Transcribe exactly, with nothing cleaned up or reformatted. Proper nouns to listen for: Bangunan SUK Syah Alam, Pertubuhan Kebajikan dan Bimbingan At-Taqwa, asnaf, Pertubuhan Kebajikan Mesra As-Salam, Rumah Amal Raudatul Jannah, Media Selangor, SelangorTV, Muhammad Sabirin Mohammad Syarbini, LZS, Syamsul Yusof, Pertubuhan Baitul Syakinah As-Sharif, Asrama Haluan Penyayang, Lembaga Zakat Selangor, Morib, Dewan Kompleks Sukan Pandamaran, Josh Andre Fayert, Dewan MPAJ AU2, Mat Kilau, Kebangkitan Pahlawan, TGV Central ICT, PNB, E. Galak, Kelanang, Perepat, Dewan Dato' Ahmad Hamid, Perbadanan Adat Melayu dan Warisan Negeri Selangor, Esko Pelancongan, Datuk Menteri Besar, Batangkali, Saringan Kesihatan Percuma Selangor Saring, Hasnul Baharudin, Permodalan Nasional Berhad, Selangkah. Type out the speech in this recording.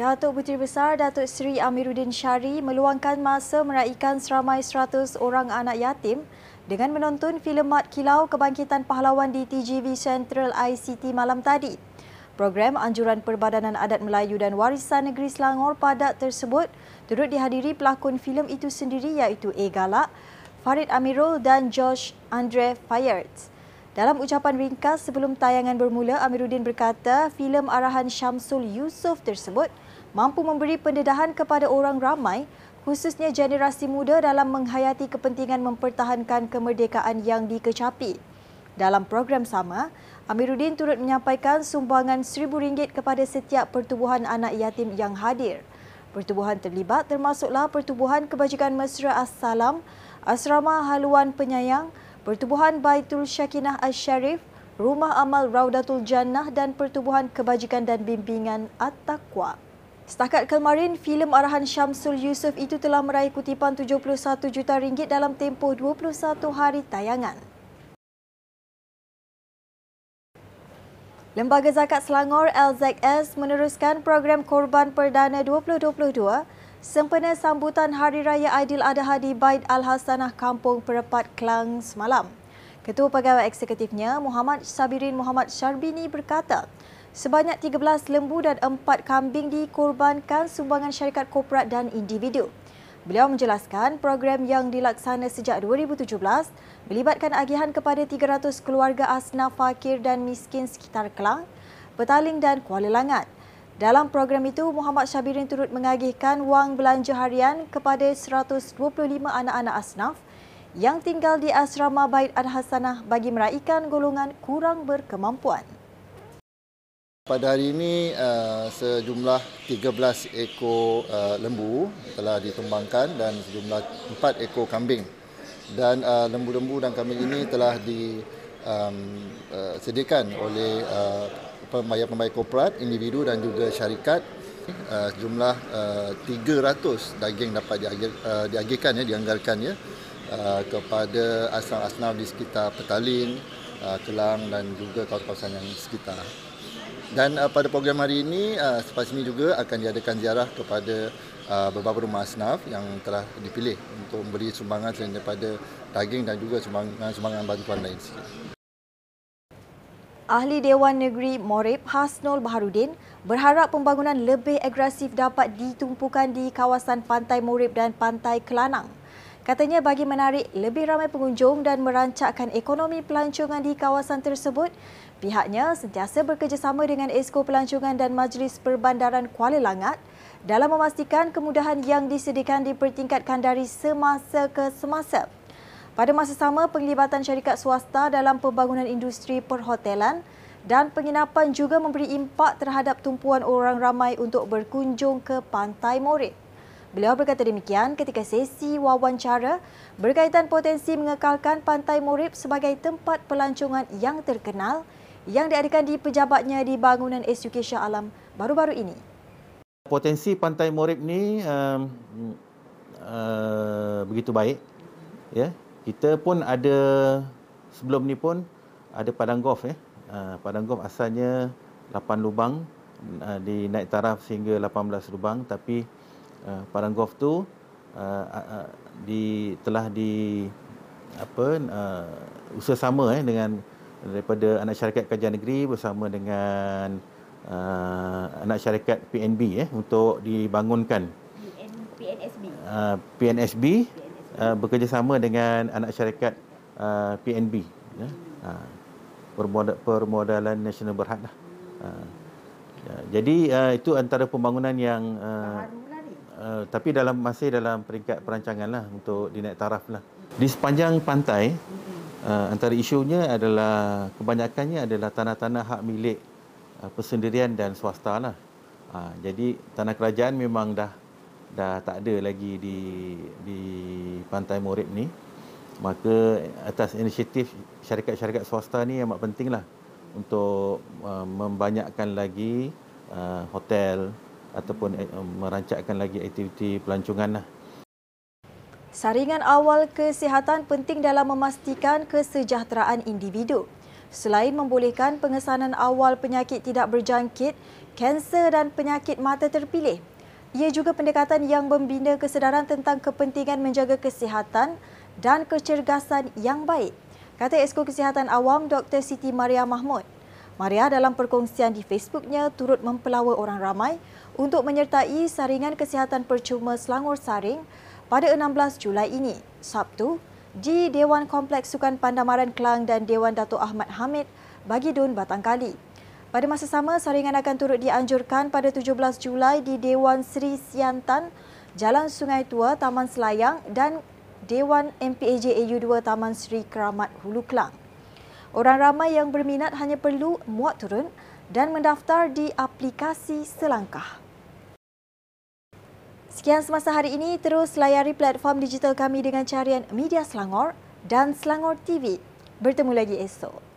Datuk Menteri Besar Datuk Seri Amiruddin Syari meluangkan masa meraikan seramai seratus orang anak yatim dengan menonton filem Mat Kilau Kebangkitan Pahlawan di T G V Central I C T malam tadi. Program anjuran Perbadanan Adat Melayu dan Warisan Negeri Selangor Padat tersebut turut dihadiri pelakon filem itu sendiri iaitu E. Galak, Farid Amirul dan Josh Andre Fayert. Dalam ucapan ringkas sebelum tayangan bermula, Amiruddin berkata filem arahan Syamsul Yusof tersebut mampu memberi pendedahan kepada orang ramai, khususnya generasi muda dalam menghayati kepentingan mempertahankan kemerdekaan yang dikecapi. Dalam program sama, Amiruddin turut menyampaikan sumbangan seribu ringgit kepada setiap pertubuhan anak yatim yang hadir. Pertubuhan terlibat termasuklah Pertubuhan Kebajikan Mesra As-Salam, Asrama Haluan Penyayang, Pertubuhan Baitul Syakinah As-Sharif, Rumah Amal Raudatul Jannah dan Pertubuhan Kebajikan dan Bimbingan At-Taqwa. Setakat kemarin, filem arahan Syamsul Yusof itu telah meraih kutipan tujuh puluh satu juta ringgit dalam tempoh dua puluh satu hari tayangan. Lembaga Zakat Selangor L Z S meneruskan program Korban Perdana dua ribu dua puluh dua sempena sambutan Hari Raya Aidiladha di Bait Al Hasanah Kampung Perepat Klang semalam. Ketua Pegawai Eksekutifnya Muhammad Sabirin Mohammad Syarbini berkata, sebanyak tiga belas lembu dan empat kambing dikorbankan sumbangan syarikat korporat dan individu. Beliau menjelaskan program yang dilaksana sejak dua ribu tujuh belas melibatkan agihan kepada tiga ratus keluarga asnaf fakir dan miskin sekitar Klang, Petaling dan Kuala Langat. Dalam program itu, Muhammad Sabirin turut mengagihkan wang belanja harian kepada seratus dua puluh lima anak-anak asnaf yang tinggal di Asrama Bait Al Hasanah bagi meraikan golongan kurang berkemampuan. Pada hari ini, sejumlah tiga belas ekor lembu telah ditumbangkan dan sejumlah empat ekor kambing. Dan lembu-lembu dan kambing ini telah disediakan oleh pembayar-pembayar korporat, individu dan juga syarikat. Uh, jumlah uh, tiga ratus daging dapat diagih, uh, diagihkan, ya, dianggarkannya uh, kepada asnaf-asnaf di sekitar Petaling, uh, Kelang dan juga kawasan-kawasan yang sekitar. Dan uh, pada program hari ini, uh, selepas ini juga akan diadakan ziarah kepada uh, beberapa rumah asnaf yang telah dipilih untuk memberi sumbangan selain daripada daging dan juga sumbangan-sumbangan bantuan lain. Ahli Dewan Negeri Morib Hasnul Baharudin berharap pembangunan lebih agresif dapat ditumpukan di kawasan Pantai Morib dan Pantai Kelanang. Katanya bagi menarik lebih ramai pengunjung dan merancakkan ekonomi pelancongan di kawasan tersebut, pihaknya sentiasa bekerjasama dengan Esko Pelancongan dan Majlis Perbandaran Kuala Langat dalam memastikan kemudahan yang disediakan dipertingkatkan dari semasa ke semasa. Pada masa sama, penglibatan syarikat swasta dalam pembangunan industri perhotelan dan penginapan juga memberi impak terhadap tumpuan orang ramai untuk berkunjung ke Pantai Morib. Beliau berkata demikian ketika sesi wawancara berkaitan potensi mengekalkan Pantai Morib sebagai tempat pelancongan yang terkenal yang diadakan di pejabatnya di bangunan S U K Syah Alam baru-baru ini. Potensi Pantai Morib ni um, uh, begitu baik, ya. Yeah. Kita pun ada, sebelum ni pun ada padang golf. Ya. Padang golf asalnya lapan lubang, di naik taraf sehingga lapan belas lubang. Tapi padang golf tu di, telah di apa, usaha sama ya, dengan daripada anak syarikat kajian negeri bersama dengan anak syarikat P N B ya, untuk dibangunkan. P N S B. P N S B. Uh, bekerjasama dengan anak syarikat uh, P N B, ya? uh, Permodalan Nasional Berhad. Lah. Uh, ya, jadi uh, itu antara pembangunan yang uh, uh, tapi dalam masih dalam peringkat perancangan lah, untuk dinaik taraf lah. Di sepanjang pantai, uh, antara isunya adalah kebanyakannya adalah tanah-tanah hak milik uh, persendirian dan swasta lah. Uh, jadi tanah kerajaan memang dah dah tak ada lagi di di Pantai Morib ni, maka atas inisiatif syarikat-syarikat swasta ni amat pentinglah untuk uh, membanyakkan lagi uh, hotel ataupun uh, merancakkan lagi aktiviti pelancongan lah. Saringan awal kesihatan penting dalam memastikan kesejahteraan individu. selain membolehkan pengesanan awal penyakit tidak berjangkit, kanser dan penyakit mata terpilih. Ia juga pendekatan yang membina kesedaran tentang kepentingan menjaga kesihatan dan kecergasan yang baik, kata Esko Kesihatan Awam Doktor Siti Maria Mahmood. Maria dalam perkongsian di Facebooknya turut mempelawa orang ramai untuk menyertai Saringan Kesihatan Percuma Selangor Saring pada enam belas Julai ini, Sabtu, di Dewan Kompleks Sukan Pandamaran Kelang dan Dewan Dato' Ahmad Hamid bagi Dun Batangkali. Pada masa sama, saringan akan turut dianjurkan pada tujuh belas Julai di Dewan Seri Siantan, Jalan Sungai Tua, Taman Selayang dan Dewan M P A J A U dua Taman Seri Keramat Hulu Kelang. Orang ramai yang berminat hanya perlu muat turun dan mendaftar di aplikasi Selangkah. Sekian semasa hari ini, terus layari platform digital kami dengan carian Media Selangor dan Selangor T V. Bertemu lagi esok.